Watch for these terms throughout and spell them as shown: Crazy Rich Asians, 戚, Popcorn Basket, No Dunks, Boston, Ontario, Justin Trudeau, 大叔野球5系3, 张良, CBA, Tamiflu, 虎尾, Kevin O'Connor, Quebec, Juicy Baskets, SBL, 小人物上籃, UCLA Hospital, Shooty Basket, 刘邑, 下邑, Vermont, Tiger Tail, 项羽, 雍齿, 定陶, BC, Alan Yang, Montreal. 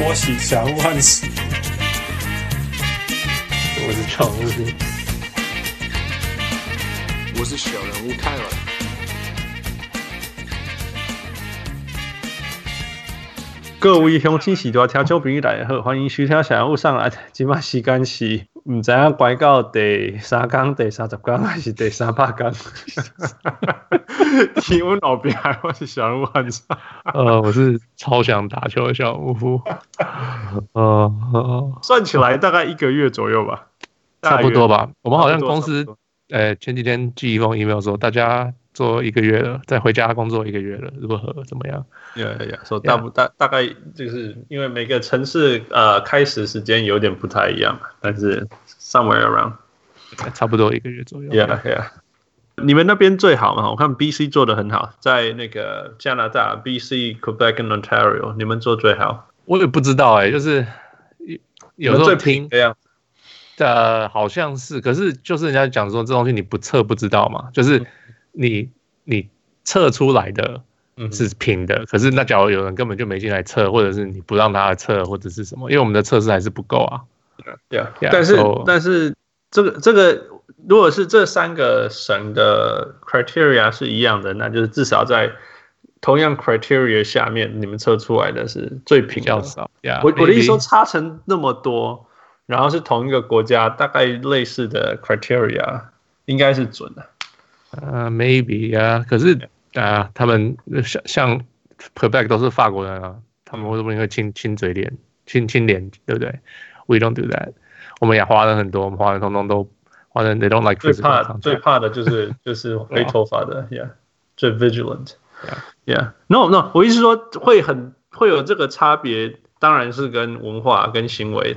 我是小万斯，我是常务，我是小人物泰文。各位乡亲是大听众朋友大家好，欢迎收听小人物上来。今麦时间是唔知影拐到第三天、第三十天还是第300天？请问老边，我是小人物汉子。我是超想打球的小人物。算起来大概1个月左右吧，差不多吧。我们好像公司前几天寄一封 email 说大家。做1个月了，再回家工作1个月了，如何怎么样？所以大概就是因为每个城市开始时间有点不太一样，但是 somewhere around 差不多1个月左右。Yeah， 你们那边最好嘛？我看 BC 做得很好，在那个加拿大 BC、Quebec and Ontario， 你们做最好。我也不知道就是有时候听这样。好像是，可是就是人家讲说这东西你不测不知道嘛，就是。你测出来的是平的，可是那假如有人根本就没进来测，或者是你不让他测，或者是什么，因为我们的测试还是不够啊。对，但是这个如果是这3个省的 criteria 是一样的，那就是至少在同样 criteria 下面，你们测出来的是最平的。比较少 yeah, 我的意思说差成那么多，然后是同一个国家，大概类似的 criteria 应该是准的。Maybe 啊，可是他们像 Quebec 都是法国人啊，他们为什么会亲脸，对不对 ？We don't do that。我们也华人很多，我们华人通通都华人 ，they don't like。最怕的就是黑头发的 ，yeah， 最 vigilant，yeah， yeah。No， 我意思说会有这个差别，当然是跟文化、跟行为、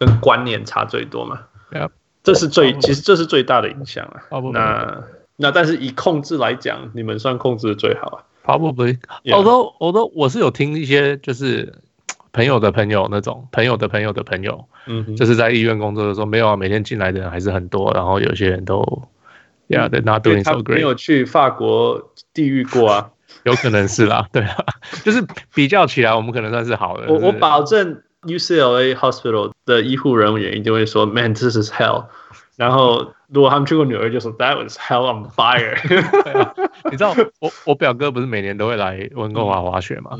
跟观念差最多嘛。Yeah， 其实这是最大的影响啊。那但是以控制来讲，你们算控制的最好啊。Probably， although 我是有听一些就是朋友的朋友那种朋友的朋友的朋友，就是在医院工作的时候，没有啊，每天进来的人还是很多，然后有些人都 ，yeah， they're not doing so great。他没有去法国地狱过啊，有可能是啦，对啊，就是比较起来，我们可能算是好的。我保证 UCLA Hospital 的医护人员一定会说 ，Man， this is hell。然后，如果他们去过纽约，就说 That was hell on fire 。你知道我表哥不是每年都会来温哥华滑雪嘛？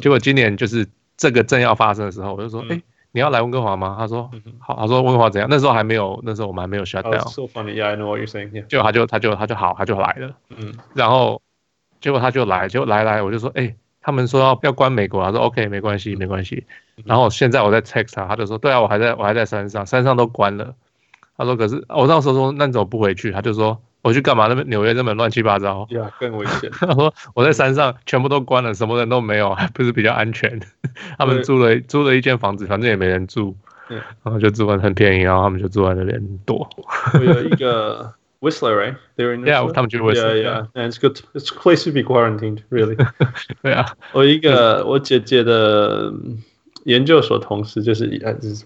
结果今年就是这个正要发生的时候，我就说：“你要来温哥华吗？”他说：“好。”他说：“温哥华怎样？”那时候还没有，那时候我们还没有 shut down。So funny, yeah, I know what you're saying. Yeah. 他就来了。然后结果他就来，结果来，我就说：“他们说要关美国，他说 OK， 没关系。”然后现在我在 text 他，他就说：“对啊，我还在山上都关了。”他说：“可是我那时候说，那你怎么不回去？”他就说：“我去干嘛？那边纽约那边乱七八糟，更危险。”他说：“我在山上全部都关了，什么人都没有，还不是比较安全？”他们租了一间房子，反正也没人住，然后就住完很便宜，然后他们就住在那边躲。我有一个 Whistler，right？ Yeah， 他们去 Whistler。Yeah，and it's good. It's place to be quarantined, really. 对啊，我姐姐的。研究所同事就是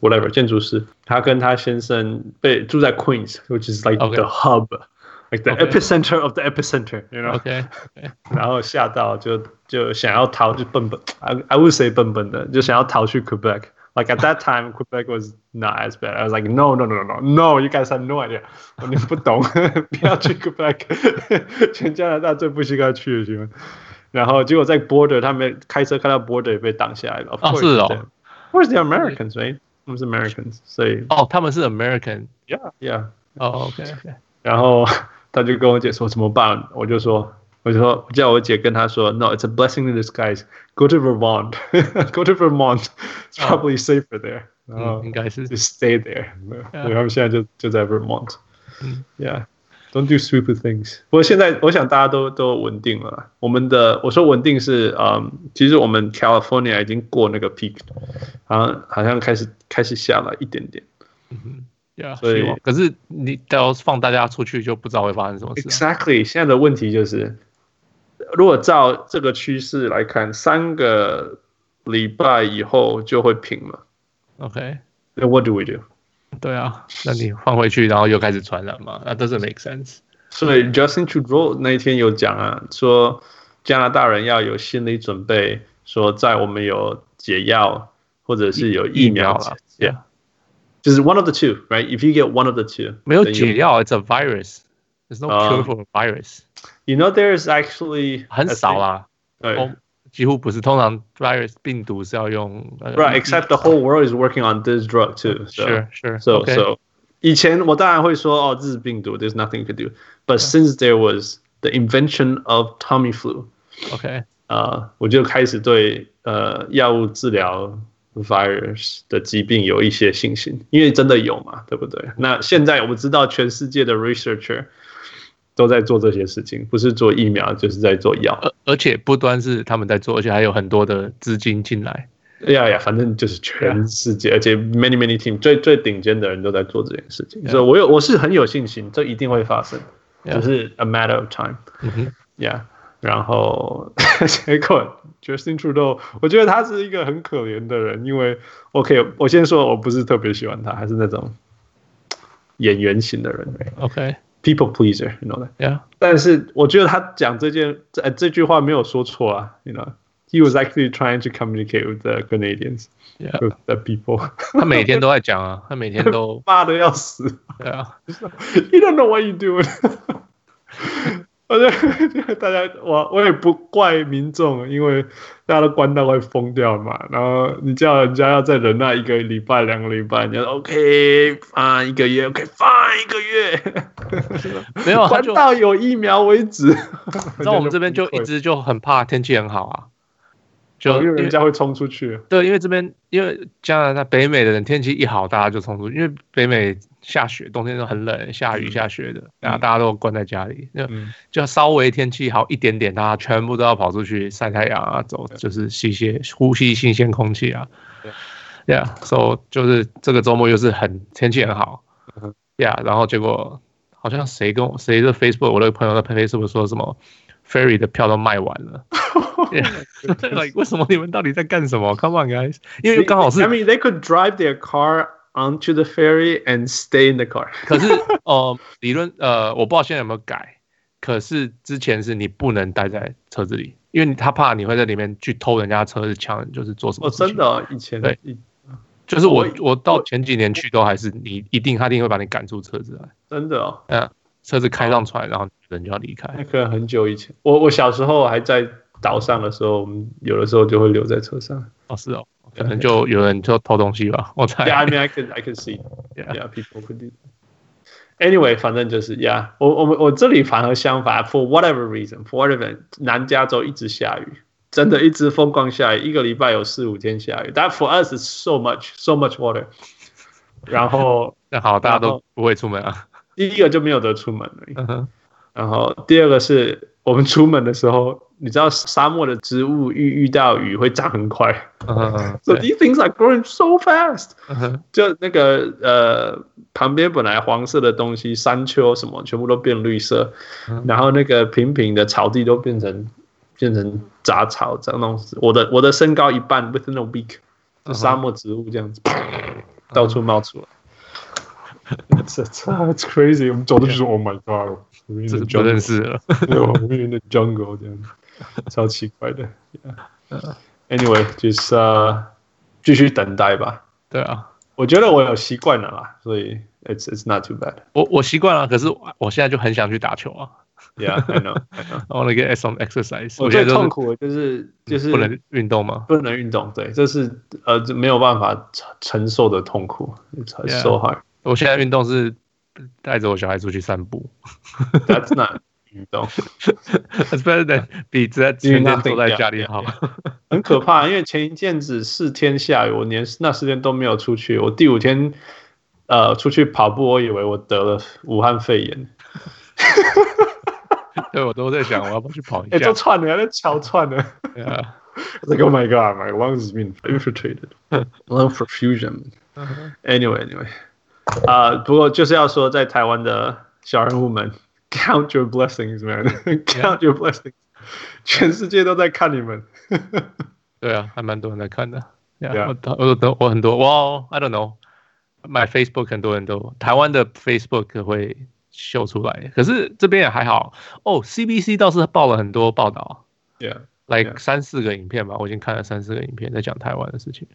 whatever 建筑师，他跟他先生被住在 Queens，which is like the hub， like the epicenter of the epicenter，you know？ Okay. 然后吓到就想要逃，就笨 ，I would say 笨的，就想要逃去 Quebec。Like at that time, Quebec was not as bad. I was like, no, you guys have no idea. 你不懂，不要去 Quebec， 全加拿大最不应该去的地方。然后结果在 border， 他们开车开到 border 也被挡下来了。Of course， Where's the Americans, right？ 他们是 Americans， 所以他们是 American。Yeah. OK。然后他就跟我姐说怎么办？我就说叫我姐跟他说 ，No, it's a blessing in disguise. Go to Vermont. It's probably safer there. 应该是 just stay there. 所以他们现在就在 Vermont。Yeah.Don't do stupid things. 不过现在我想大家都稳定了。我说稳定是其实我们 California 已经过那个 peak， 好像开始下来一点点。所以可是你要放大家出去就不知道会发生什么事。Exactly， 现在的问题就是，如果照这个趋势来看，3个礼拜以后就会平了。OK， then what do we do？对啊，那你放回去，然后又开始传染嘛？那 doesn't make sense。所以 Justin Trudeau 那一天有讲啊，说加拿大人要有心理准备，说在我们有解药或者是有疫苗了 ，Yeah， 就是 one of the two, right? If you get one of the two, 没有解药 ，It's a virus. There's no cure for a virus. You know, there's actually 很少啦，对，几乎不是。通常 virus 病毒是要用 right. Except the whole world is working on this drug too. Sure. So 以前我当然会说哦，这是病毒 ，There's nothing you can do. But since there was the invention of Tamiflu, okay. 我就开始对药物治疗 virus 的疾病有一些信心，因为真的有嘛，对不对？那现在我们知道全世界的 researcher 都在做这些事情，不是做疫苗就是在做药，而且不单是他们在做，而且还有很多的资金进来。呀，反正就是全世界，而且 many team 最顶尖的人都在做这件事情，所以我是很有信心，这一定会发生，只是 a matter of time。Yeah。然后结果 Justin Trudeau 我觉得他是一个很可怜的人，因为 OK 我先说我不是特别喜欢他，还是那种演员型的人， OK people pleaser you know that yeah 但是我觉得他讲这句话没有说错啊 you know he was actually trying to communicate with the Canadians yeah with the people 他每天都在讲啊，他每天都骂得要死，对啊 you don't know what you do我觉得大家，我也不怪民众，因为大家都关到快疯掉嘛。然后你叫人家要再忍耐一个礼拜、2个礼拜，你要 OK 啊，一个月 OK 放一个月，没有关到有疫苗为止。那我们这边就一直就很怕天气很好啊，就因为人家会冲出去。对，因为这边因为加拿大北美的人天气一好，大家就冲出去，因为北美。下雪，冬天都很冷，下雨下雪的，然后大家都关在家里，就稍微天气好一点点，大家全部都要跑出去晒太阳啊，走就是呼吸新鲜空气啊。Yeah，so 就是这个周末又是天气很好，yeah， 然后结果好像谁的 Facebook， 我的朋友在 Facebook 说什么 ferry 的票都卖完了。like 为什么你们到底在干什么 ？Come on guys， 因为刚好是 I mean they could drive their car。Onto the ferry and stay in the car 。可是，理论，我不知道现在有没有改。可是之前是你不能待在车子里，因为他怕你会在里面去偷人家车子、抢人，就是做什么事情。真的、哦，以前对，就是我到前几年去都还是你他一定会把你赶出车子来。真的哦，车子开上船，然后人就要离开。那可能很久以前，我小时候还在岛上的时候，我们有的时候就会留在车上。哦，是哦。可能就有人就偷东西吧，我猜。Yeah, I mean, I could see. Yeah, people could do. Anyway, 反正就是 yeah， 我这里反而相反 ，for whatever reason, for whatever 南加州一直下雨，真的一直疯狂下雨，1个礼拜有4-5天下雨。That for us is so much water. 然后那好，大家都不会出门啊。第一个就没有得出门了。然后第二个是我们出门的时候。你知道沙漠的植物遇到雨会长很快，so these things are growing so fast。就那个旁边本来黄色的东西，山丘什么全部都变绿色，然后那个平平的草地都变成杂草这样弄死。我的身高一半 within a week， 沙漠植物这样子到处冒出来。It's crazy。我们走的就是 Oh my God， 这是不认识了。We're in the jungle 这样。超奇怪的 ，Anyway， 就是继续等待吧。对啊，我觉得我有习惯了啦，所以 it's not too bad。我习惯了，可是我现在就很想去打球啊。Yeah, I know. I want to get some exercise. 我最痛苦的就是不能运动嘛，不能运动，对，这是没有办法承受的痛苦。It's so hard. 我现在运动是带着我小孩出去散步。That's not.运动 ，That's better than 比在全天坐在家里好。很可怕，因为前一阵子4天下雨，我连那4天都没有出去。我第5天，出去跑步，我以为我得了武汉肺炎。对，我都在想我要不要去跑一下。都串了，都桥串了。Yeah. Like oh my god, my lungs have been infiltrated. Lung perfusion. Anyway. 不过就是要说，在台湾的小人物们。Count your blessings, man. Count your blessings. 全世界都在看你们。对啊，还蛮多人在看的。Yeah. 我很多。Wow, I don't know. My Facebook 很多人都台湾的 Facebook 会秀出来，可是这边也还好。哦 ，CBC 倒是报了很多报道。Yeah. Like 3-4个影片吧，我已经看了3-4个影片在讲台湾的事情。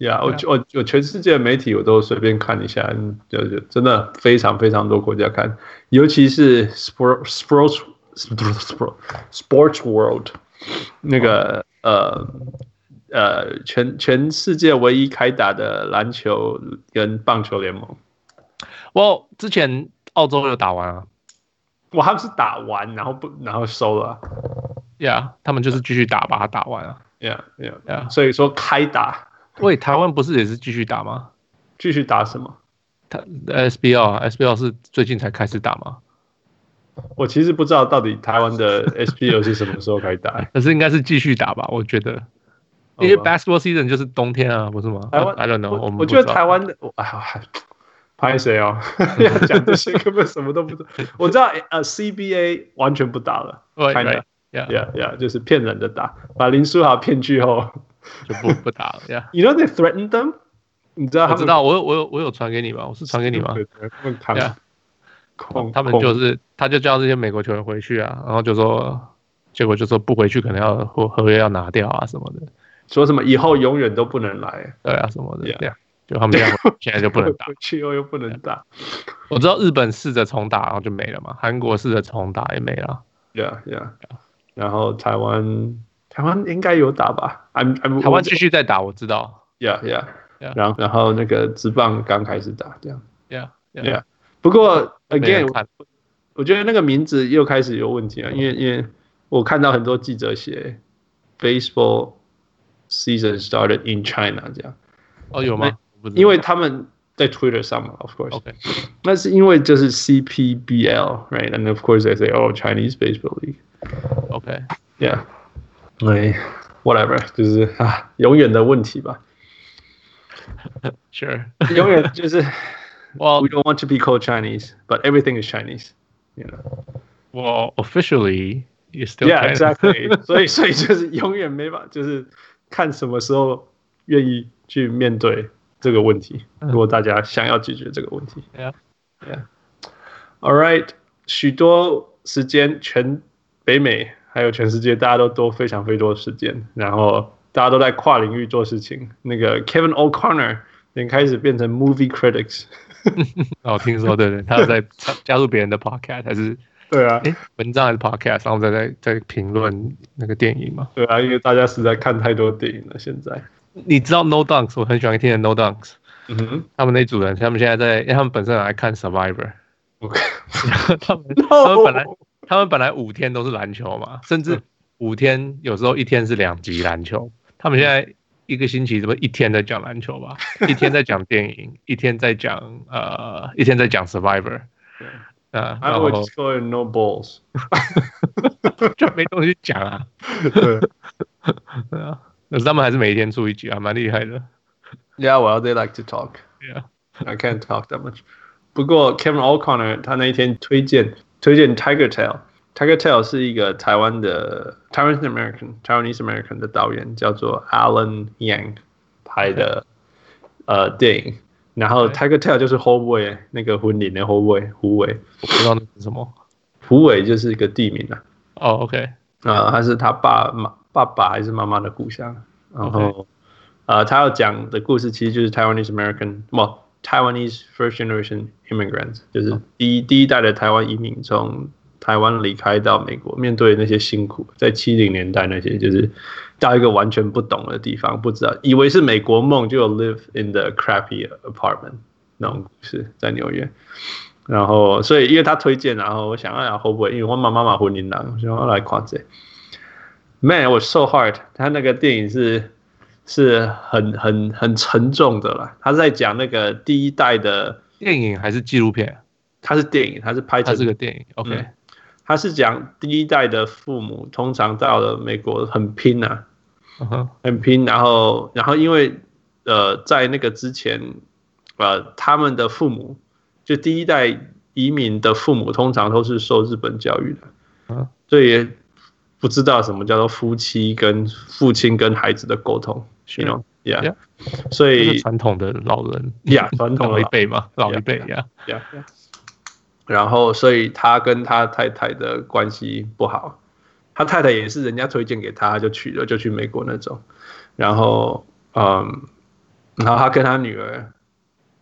我全世界媒体我都随便看一下，就真的非常非常多国家看，尤其是 sports world 那个全世界唯一开打的篮球跟棒球联盟。我之前澳洲有打完啊，我他们是打完然后收了、啊。Yeah， 他们就是继续打，把它打完啊。Yeah， 所以说开打。喂，台湾不是也是继续打吗？继续打什么？SBL 是最近才开始打吗？我其实不知道到底台湾的 SBL 是什么时候开打，可是应该是继续打吧，我觉得。因为 basketball season 就是冬天啊，不是吗？台湾 I don't know， 我觉得台湾的，哎，拍谁哦？要讲这些根本什么都不懂。我知道CBA 完全不打了，看的 ，yeah， 就是骗人的打，把林书豪骗去后。就不打了呀。Yeah. You know they threatened them？ 你知道他们？我知道，我有传给你吗？我是传给你吗？对，他们、yeah. 他们就是，他就叫这些美国球员回去啊，然后就说，结果就说不回去，可能要合约要拿掉啊什么的，说什么以后永远都不能来，对啊什么的，对、yeah. 啊，就他们这样现在就不能打，去后又不能打。我知道日本试着重打，然后就没了嘛，韩国试着重打也没了。Yeah， 然后台湾应该有打吧？台湾继续在打，我知道。Yeah， 然后那个职棒刚开始打，这样。Yeah， 不过 again， 我觉得那个名字又开始有问题了，因为我看到很多记者写 baseball season started in China 这样。哦，有吗？因为他们在 Twitter 上嘛 ，of course。OK， 那是因为就是 CPBL，right？And of course they say oh Chinese baseball league。OK。Yeah。对 whatever 就是啊，永远的问题吧。Sure， 永远就是。Well, we don't want to be called Chinese, but everything is Chinese, you know. Well, officially, you still. Yeah, exactly. 所以就是永远没法，就是看什么时候愿意去面对这个问题。如果大家想要解决这个问题 ，Yeah. All right， 许多时间全北美。还有全世界，大家都多非常非常多时间，然后大家都在跨领域做事情。那个 Kevin O'Connor 也开始变成 movie critics。我听说对，他在加入别人的 podcast 还是对啊，文章还是 podcast， 然后在评论那个电影嘛。对啊，因为大家实在看太多电影了。现在你知道 No Dunks， 我很喜欢听的 No Dunks。他们那组人，他们现在在，因为他们本身来看 Survivor。他们本来5天都是篮球嘛，甚至5天有时候1天是2集篮球。他们现在一个星期怎么1天在讲篮球吧，1天在讲电影，1天在讲1天在讲 Survivor。I would just go in no balls 。就没东西讲啊。对啊，可是他们还是每一天出1集啊，蛮厉害的。Yeah, well, they like to talk. Yeah, I can't talk that much. 不过 Kevin O'Connor 他那一天推荐 Tiger Tail，Tiger Tail 是一个台湾的 Taiwanese American 的导演，叫做 Alan Yang 拍的电影。然后 Tiger Tail 就是虎尾那个婚礼的虎尾，我不知道那是什么。虎尾就是一个地名啊。哦、oh, ，OK， 他是他爸爸还是妈妈的故乡。然后、okay. 他要讲的故事其实就是 Taiwanese American， 不。Taiwanese first generation immigrants 就是第一代的台湾移民从台湾离开到美国，面对那些辛苦，在70年代那些就是到一个完全不懂的地方，不知道以为是美国梦，就 live in the crappy apartment 那种故事在纽约。然后所以因为他推荐，然后我想要会不会因为我妈妈婚姻郎，所以我来看这 Man it was so hard。 他那个电影是很沉重的啦。他在讲那个第一代的电影还是纪录片？他是电影，他是拍成，他是个电影。OK， 他是讲第一代的父母通常到了美国很拼啊， uh-huh. 很拼。然后因为在那个之前，他们的父母就第一代移民的父母通常都是受日本教育的， uh-huh. 所以不知道什么叫做夫妻跟父亲跟孩子的沟通。You know, yeah. 所以传统的老人 ，yeah， 传统的一辈嘛，老一辈 ，yeah， yeah。然后，所以他跟他太太的关系不好，他太太也是人家推荐给他就去美国那种。然后，然后他跟他女儿，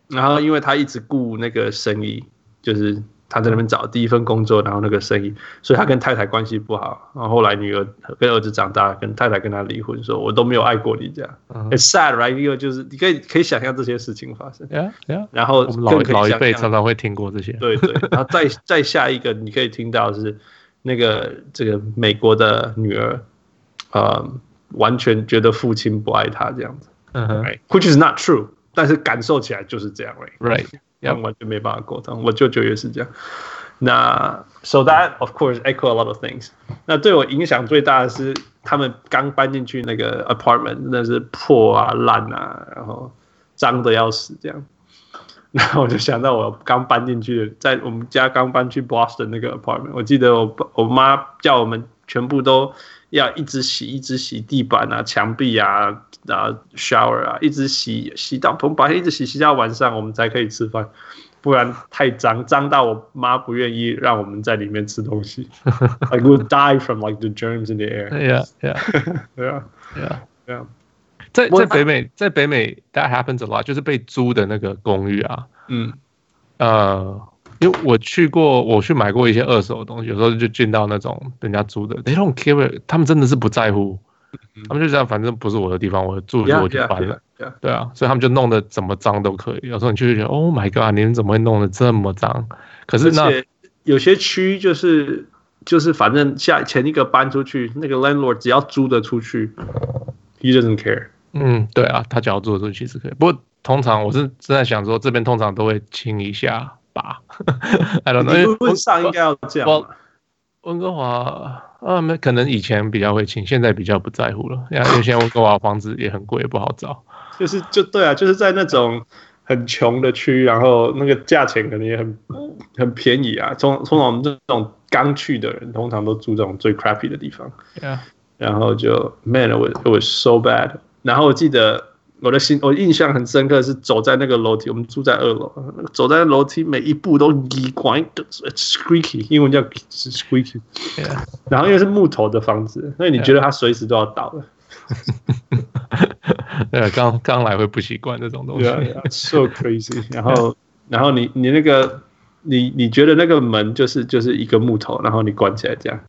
然后因为他一直顾那个生意，就是他在那边找第一份工作，然后那个生意，所以他跟太太关系不好。然后后来女儿跟儿子长大，跟太太跟他离婚，说我都没有爱过你这样。It's sad, right? 因为就是你可以想象这些事情发生。Yeah, yeah. 然后我们老一辈常常会听过这些。对对。然后再下一个，你可以听到是那个这个美国的女儿，完全觉得父亲不爱她这样子。Right? Which is not true. 但是感受起来就是这样 ，right? Right.Yep. 完全没办法沟通，我舅舅也是这样。那 so that of course echo a lot of things。那对我影响最大的是他们刚搬进去那个 apartment， 那是破啊烂啊，然后脏的要死这样。那我就想到我刚搬进去，在我们家刚搬去 Boston 那个 apartment， 我记得我妈叫我们全部都要一直洗地板啊、墙壁啊。shower 啊，一直洗到我们白天一直洗到晚上，我们才可以吃饭，不然太脏到我妈不愿意让我们在里面吃东西。Like we'll die from like the germs in the air. Yeah, yeah, yeah, yeah, yeah. 在北美 that happens a lot， 就是被租的那个公寓啊，因为我去买过一些二手的东西，有时候就进到那种人家租的 ，they don't care， 他们真的是不在乎。他们就这样，反正不是我的地方，我住我就搬了。Yeah, yeah, yeah. 对啊，所以他们就弄得怎么脏都可以。有时候你就会觉得 ，Oh my God， 你们怎么会弄得这么脏？可是那有些区就是反正前一个搬出去，那个 landlord 只要租得出去 ，he doesn't care。嗯，对啊，他只要租得出去是可以。不过通常我是正在想说，这边通常都会清一下吧。I don't know， 理论上应该要这样。温哥华啊，可能以前比较会请，现在比较不在乎了。因为现在温哥华房子也很贵，不好找。就对啊，就是在那种很穷的区，然后那个价钱可能也很便宜啊。从我们这种刚去的人，通常都住这种最 crappy 的地方。Yeah. 然后就 man， it was so bad。然后我记得我印象很深刻是走在那个楼梯，我们住在2楼，走在楼梯每一步都squeaky， 英文叫 squeaky，yeah. 然后因为是木头的房子，所以你觉得它随时都要倒了。对，刚来会不习惯这种东西。Yeah, so crazy 然后，你那个你觉得那个门就是一个木头，然后你关起来这样。Yeah.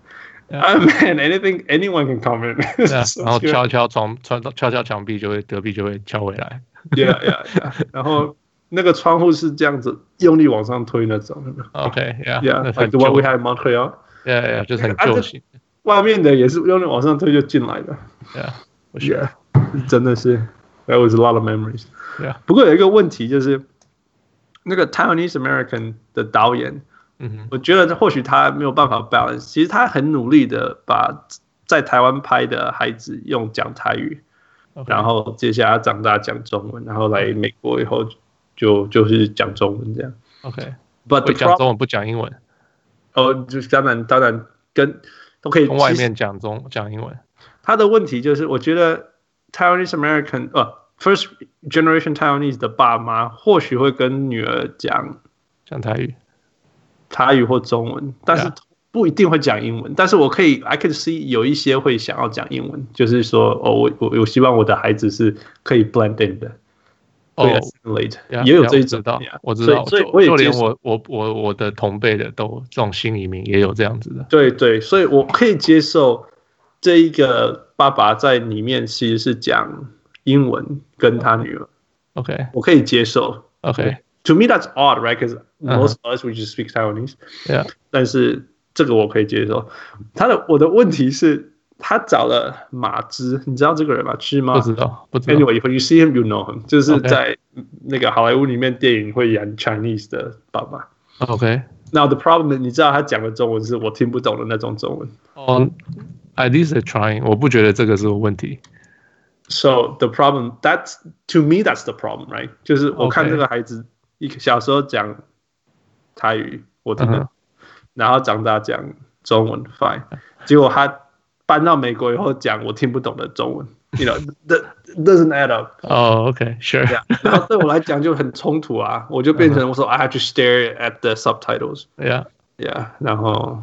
Man, anyone can come in. Yeah, 然后敲墙壁就会隔壁就会敲回来。Yeah, yeah, yeah. 然后那个窗户是这样子用力往上推那种。Okay, yeah, yeah. Like the one we had in Montreal. Yeah, yeah, 就是很旧型。外面的也是用力往上推就进来的。Yeah, yeah. 真的是 ，that was a lot of memories. Yeah. 不过有一个问题就是，那个 Taiwanese American 的导演。我觉得或许他没有办法 balance， 其实他很努力的把在台湾拍的孩子用讲台语， okay. 然后接下来长大讲中文，然后来美国以后就是讲中文这样。OK， but 不讲中文不讲英文。哦，就当然跟都可以从外面讲英文。他的问题就是，我觉得 Taiwanese American first generation Taiwanese 的爸妈或许会跟女儿讲台语。台语或中文，但是不一定会讲英文。Yeah. 但是我可以 ，I can see 有一些会想要讲英文，就是说，我希望我的孩子是可以 blend in 的，会 assimilate， 也有这一种。Yeah, 我知道，所以我也就连我的同辈的都这种新移民也有这样子的。对对，所以我可以接受这一个爸爸在里面其实是讲英文跟他女儿。OK， 我可以接受。OK。To me, that's odd, right? Because most of us we just speak Taiwanese. Yeah. 但是这个我可以接受。我的问题是，他找了马芝，你知道这个人吗？芝吗？不知道。Anyway, when you see him, you know him. 就是在那个好莱坞里面电影会演 Chinese 的爸爸。Okay. Now the problem is， 你知道他讲的中文是我听不懂的那种中文。At least they're trying. 我不觉得这个是个问题。So the problem, to me, that's the problem, right? 就是我看这个孩子。Okay.小时候讲台语，我听得懂，然后长大讲中文 ，fine。结果他搬到美国以后讲我听不懂的中文 ，you know that doesn't add up。哦 ，OK， sure。然后对我来讲就很冲突啊，我就变成我说I have to stare at the subtitles。Yeah，yeah。然后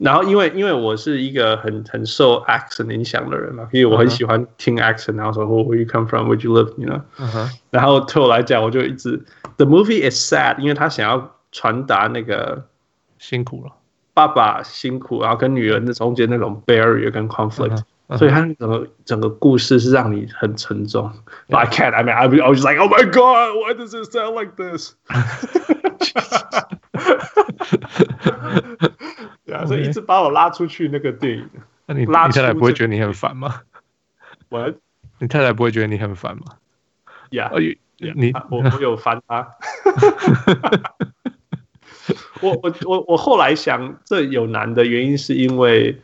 然后因为我是一个很受 accent 影响的人嘛，因为我很喜欢听 accent， 然后说 Where you come from, where you live， you know？ 然后对我来讲，我就一直 The movie is sad， 因为他想要传达那个辛苦了，爸爸辛苦，然后跟女儿那中间那种 barrier 跟 conflict， 所以他整个故事是让你很沉重。But I can't. I mean, I was just like, oh my god, why does it sound like this？ 对啊，所以一直把我拉出去那个电影。那你太太不会觉得你很烦吗？ What？ 你太太不会觉得你很烦吗 ？Yeah， 我有烦她。我后来想，这有难的原因是因为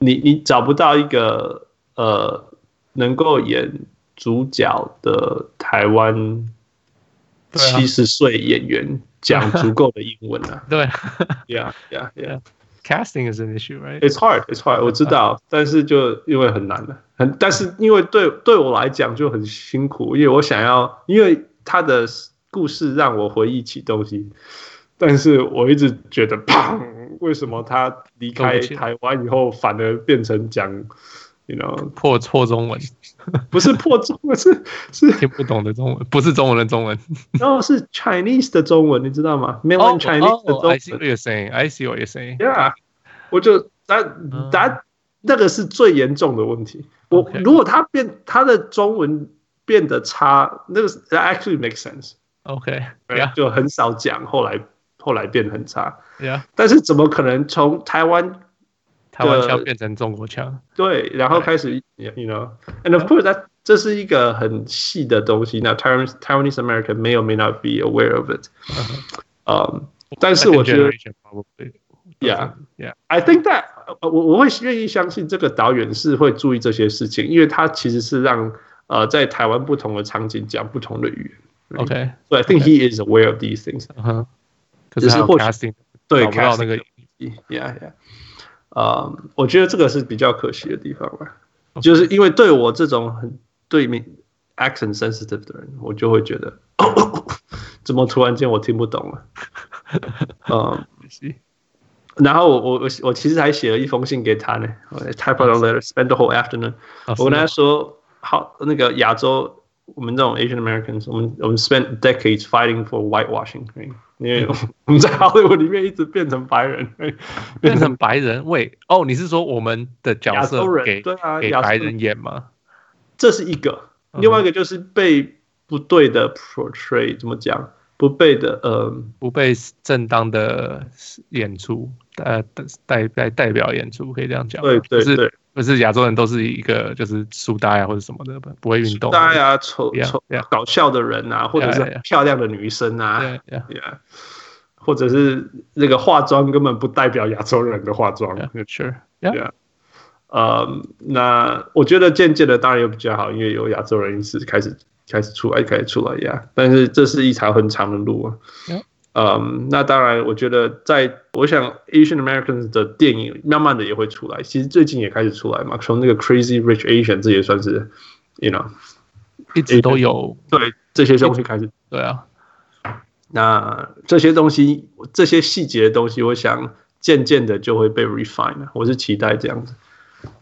你找不到一个能够演主角的台湾70岁演员讲足够的英文啊。对 ，Yeah。Casting is an issue, right? It's hard. 我知道，但是就因为很难的，但是因为对我来讲就很辛苦，因为我想要，因为他的故事让我回忆起东西。但是我一直觉得，为什么他离开台湾以后，反而变成讲， you know， 破中文？不是破中文，是听不懂的中文，不是中文的中文。然后是 Chinese 的中文，你知道吗 ？Mainland Chinese 的中文。I see what you're saying. Yeah， 我就那个是最严重的问题。如果他的中文变得差，那个 that actually makes sense。OK， yeah， 就很少讲，后来变得很差， yeah。 但是怎么可能从台湾腔变成中国腔？对，然后开始 ，you know，and of course， 这是一个很细的东西。那 Taiwanese American may or may not be aware of it。但是我觉得 ，yeah，I think that 我会愿意相信这个导演是会注意这些事情，因为他其实是让在台湾不同的场景讲不同的语言。OK， so I think he is aware of these things。可是他有 casting， 对，找不到那个 ，yeah， 我觉得这个是比较可惜的地方吧， okay。 就是因为对我这种很对 accent sensitive 的人，我就会觉得，怎么突然间我听不懂了，然后我其实还写了一封信给他呢 ，type out a letter， spend the whole afternoon， 我跟他说，好，那个亚洲。我们这种 Asian Americans， 我们 spent decades fighting for whitewashing， 因为我们在 Hollywood 里面一直变成白人，变成白人。喂，哦，你是说我们的角色给白人演吗？这是一个，另外一个就是被不对的 portray， 怎么讲？不被正当的演出，代表演出，可以这样讲。对对对。就是亚洲人都是一个就是书呆啊或者什么的不会运动，书呆啊，丑搞笑的人啊，或者是漂亮的女生啊， yeah. 或者是那个化妆根本不代表亚洲人的化妆， sure， yeah， 那我觉得渐渐的当然又比较好，因为有亚洲人因此开始出来，yeah， 但是这是一条很长的路啊。Yeah.那当然我觉得我想 Asian Americans 的电影慢慢的也会出来，其实最近也开始出来嘛，从那个 Crazy Rich Asian 这也算是 you know 一直都有，对，这些东西开始，对啊，那这些东西，这些细节的东西，我想渐渐的就会被 refine， 我是期待这样子。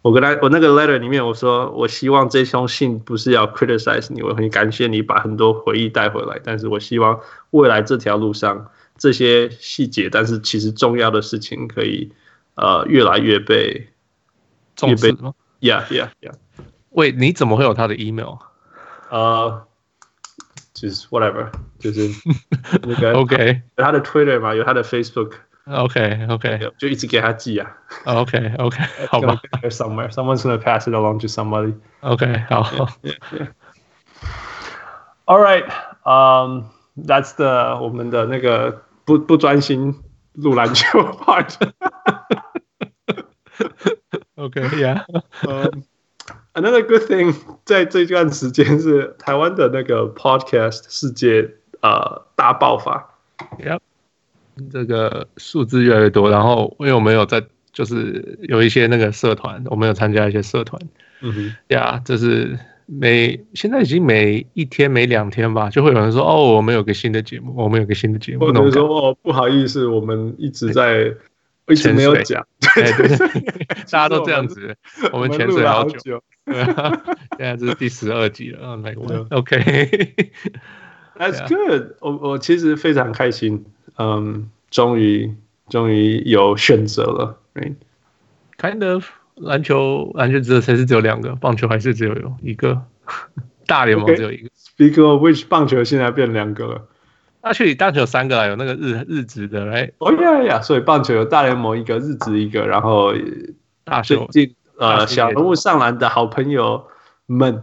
我那个 letter 里面我说，我希望这封信不是要 criticize 你，我很感谢你把很多回忆带回来，但是我希望未来这条路上这些细节，但是其实重要的事情可以越来越被重视吗？ Yeah. 喂，你怎么会有他的 email？ 就是 whatever， 就是那个OK， 有他的 Twitter 嘛，有他的 Facebook。OK， 就一直给他寄啊。OK， 好吧。Someone's gonna pass it along to somebody. OK， 好。Yeah. All right， that's the 我们的那个不专心录篮球 part。OK，yeah。Another good thing 在这段时间是台湾的那个 podcast 世界大爆发。Yep。这个数字越来越多，然后因为我们有在，就是有一些那个社团，我们有参加一些社团，呀，就是现在已经每一天每两天吧，就会有人说哦，我们有个新的节目，或者说哦，不好意思，我们一直在我一直没有讲，对对对，大家都这样子，我们潜水好久，对啊，现在这是第12集了，来我 OK， That's good， 我其实非常开心，终于有选择了 ，Right？ Kind of 篮球只有2个，棒球还是只有1个，大联盟只有1个。Okay. Speaking of which， 棒球现在变2个了。Actually， 大球有3个啦，有那个日职的，right？ 哦呀呀，所以棒球有大联盟1个，日职1个，然后最近小人物上篮的好朋友们，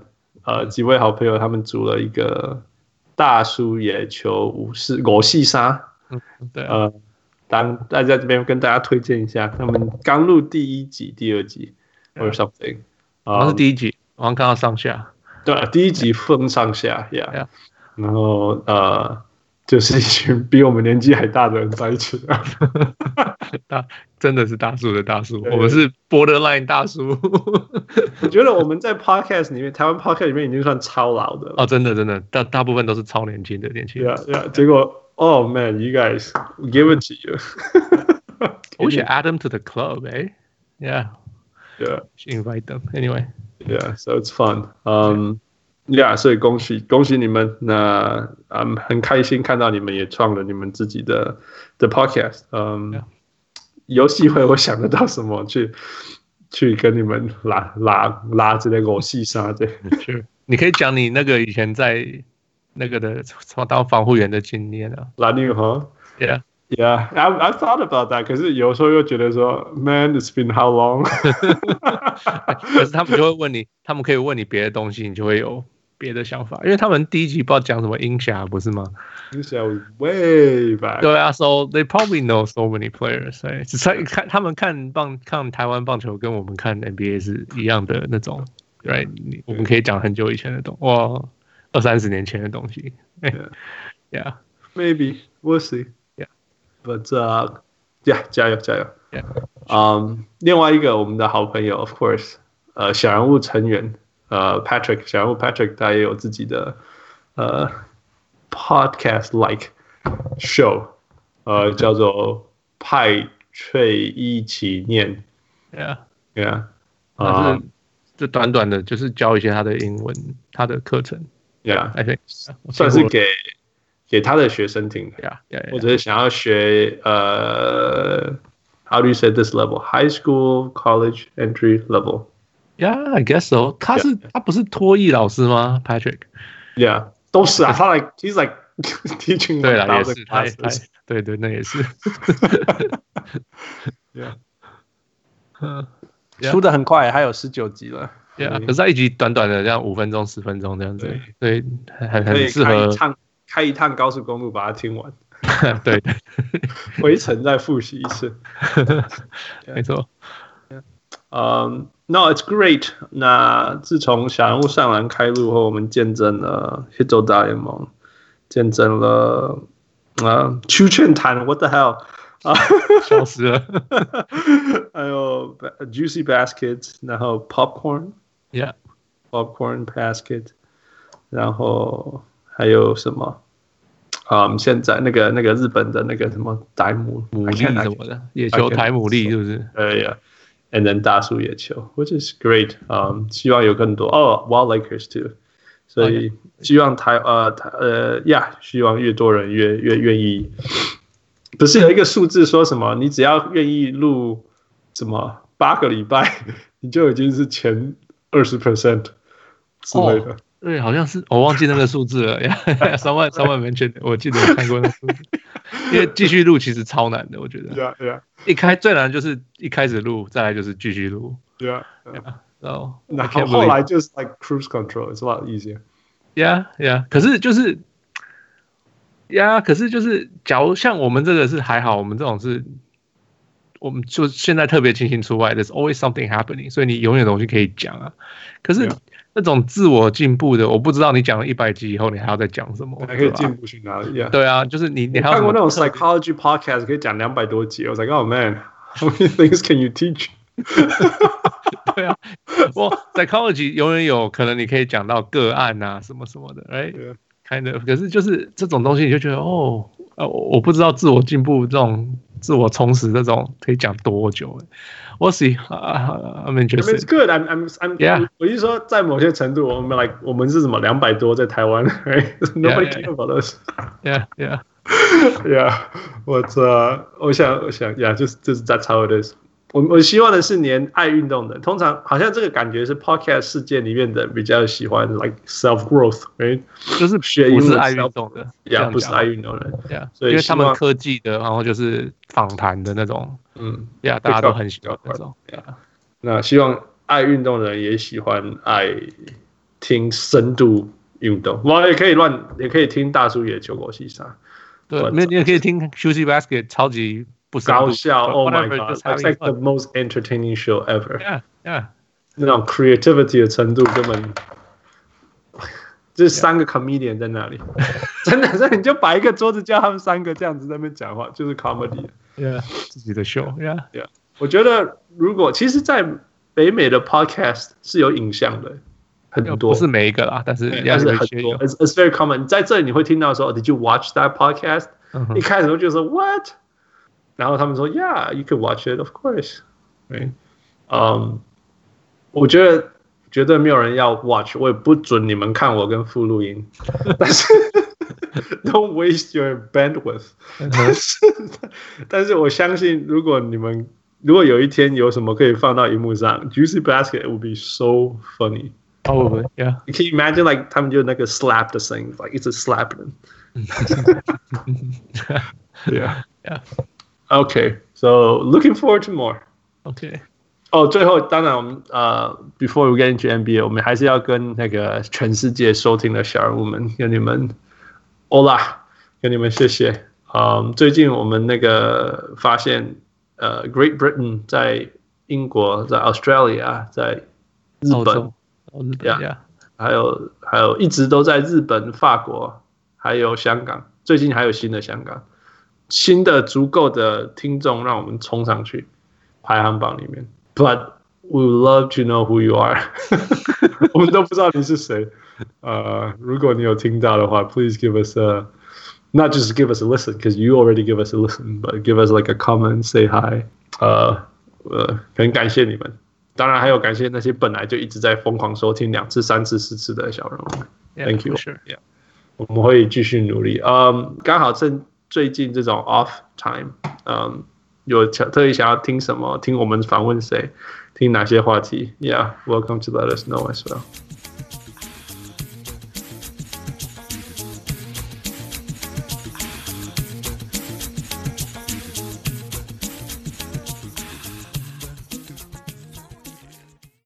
几位好朋友他们组了一个大叔野球5系3，对，当大家这边跟大家推荐一下，他们刚录第1集、第2集 or something， 是第1集，我刚看到上下，对，第1集分上下 ，yeah， 然后就是一群比我们年纪还大的人在一起大，真的是大叔的大叔，我们是 borderline 大叔。我觉得我们在 podcast 里面，台湾 podcast 里面已经算超老的了。哦，真的，大部分都是超年轻的年轻人。结果 ，Oh man, you guys, we give it to you. We should add them to the club, eh? Yeah. Invite them anyway. Yeah, so it's fun. Yeah， 所以恭喜你们，那很开心看到你们也创了你们自己的 podcast，有机会我想得到什么去跟你们拉这个5系3的，你可以讲你那个以前在那个的当防护员的经验啊，拉力哈 ，Yeah。Yeah, I've thought about that. 可是有时候又觉得说 ，Man, it's been how long？ 可是他们就会问你，他们可以问你别的东西，你就会有别的想法，因为他们第1集不知道讲什么鹰侠，不是吗？鹰侠 was way back. 对啊 ，So they probably know so many players. 所以他们看台湾棒球跟我们看 NBA 是一样的那种 ，Right？ 我们可以讲很久以前的东西，哇，20-30年前的东西。Yeah, maybe we'll see.But yeah， 加油 yeah， 另外一个我们的好朋友 of course， 小人物成员Patrick， 小人物 Patrick 他也有自己的podcast like show， 叫做派翠一起念 yeah， 但是就短短的就是教一些他的英文他的课程 yeah I think 算是给他的学生听的 yeah. 或者是想要学how do you say this level high school college entry level yeah I guess so 他不是托育老师吗 Patrick yeah 都是啊他 like he's like teaching 对啦也是他对那也是yeah 出得很快还有19集了yeah 可是他一集短短的这样5分钟10分钟这样子所以很适合开一趟高速公路把它听完对回程再复习一次没错No it's great 那自从小人物上篮开路后我们见证了 Hito 大联盟见证了曲券坛 What the hell 笑死了还有 Juicy Baskets 然后 Popcorn Yeah Popcorn Basket 然后还有什么？现在那个日本的那个什么台牡蛎什么的野球台牡蛎是不是？Yeah. And then 大叔野球 ，which is great. 希望有更多哦 Wild Lakers too. 所以希望希望越多人越愿意。不是有一个数字说什么？你只要愿意录什么8个礼拜，你就已经是前20% 之类的。对，好像是我忘记那个数字了呀。三万完全，我记得我看过那个数字。因为继续录其实超难的，我觉得。Yeah. 最难就是一开始录，再来就是继续录。Yeah. 然后后来就是 like cruise control， it's a lot easier。Yeah. 可是就是，假如像我们这个是还好，我们这种是，我们就现在特别清醒出外 ，there's always something happening， 所以你永远有东西可以讲啊。可是。Yeah.那种自我进步的，我不知道你讲了100集以后，你还要再讲什么？还可以进步去哪里？对啊，就是你还有什么看过那种 psychology podcast 可以讲200多集，我才 like, oh man, how many things can you teach？ 对啊，我 psychology 永远有可能你可以讲到个案啊什么什么的 ，right？Kind of， 可是就是这种东西你就觉得哦，我不知道自我进步这种自我充实这种可以讲多久 ？We'll see. I'm interested. I mean, it's good. I'm. Yeah. 我是说，在某些程度，我们是什么200多在台湾 ，right? Nobody cares about us. Yeah, yeah. Yeah. 我想 ，Yeah, just that's how it is. 我希望的是连爱运动的，通常好像这个感觉是 podcast 世界里面的比较喜欢 like self growth， right？ 就是学英文不是爱运动的，呀、yeah, ，不是爱运动的，呀、yeah, ，因为他们科技的，然后就是访谈的那种，嗯，呀、yeah, ，大家都很喜欢那种，呀、yeah. ，那希望爱运动的人也喜欢爱听深度运动，我也可以听大叔野球国际赛，对，你也可以听 Shooty Basket 超级。搞笑 ！Oh my god! It's like the most entertaining show ever. Yeah, yeah. 那种 creativity 的程度根本，就是3个 comedian 在那里， 真的是你就摆一个桌子叫他们3个这样子在那边讲话，就是 comedy。Yeah， 自己的 show。Yeah, yeah. 我觉得如果其实，在北美的 podcast 是有影像的，很多不是每一个啦，但是很多。It's very common。在这里你会听到说 ，Did you watch that podcast？ 一开始就说 What？然后他们说 ，Yeah, you can watch it, of course. Right? 我觉得绝对没有人要 watch， 我也不准你们看我跟傅录音。但是 ，Don't waste your bandwidth. 但是我相信，如果有一天有什么可以放到荧幕上 ，Juicy Basket would be so funny. Probably, yeah. You can imagine like 他们就那个 slap the thing, like it's a slap. Yeah, yeah.Okay, so looking forward to more. Okay. 最后当然我们before we get into NBA, 我们还是要跟那个全世界收听的小人物们跟你们 Hola, 跟你们谢谢。最近我们那个发现Great Britain 在英国在 Australia, 在日本。Yeah, 还有一直都在日本法国还有香港，最近还有新的香港。新的足够的听众让我们冲上去排行榜里面 But we would love to know who you are. 我们都不知道你是谁。如果你有听到的话 Please give us a Not just give us a listen Because you already give us a listen But give us like a comment Say hi 很感谢你们，当然还有感谢那些本来就一直在疯狂收听2次、3次、4次的小人物。 Thank you. Yeah, 我们会继续努力。刚好趁最近这种 off time， 有特意想要听什么，听我们访问谁，听哪些话题 ，Yeah， welcome to let us know as well.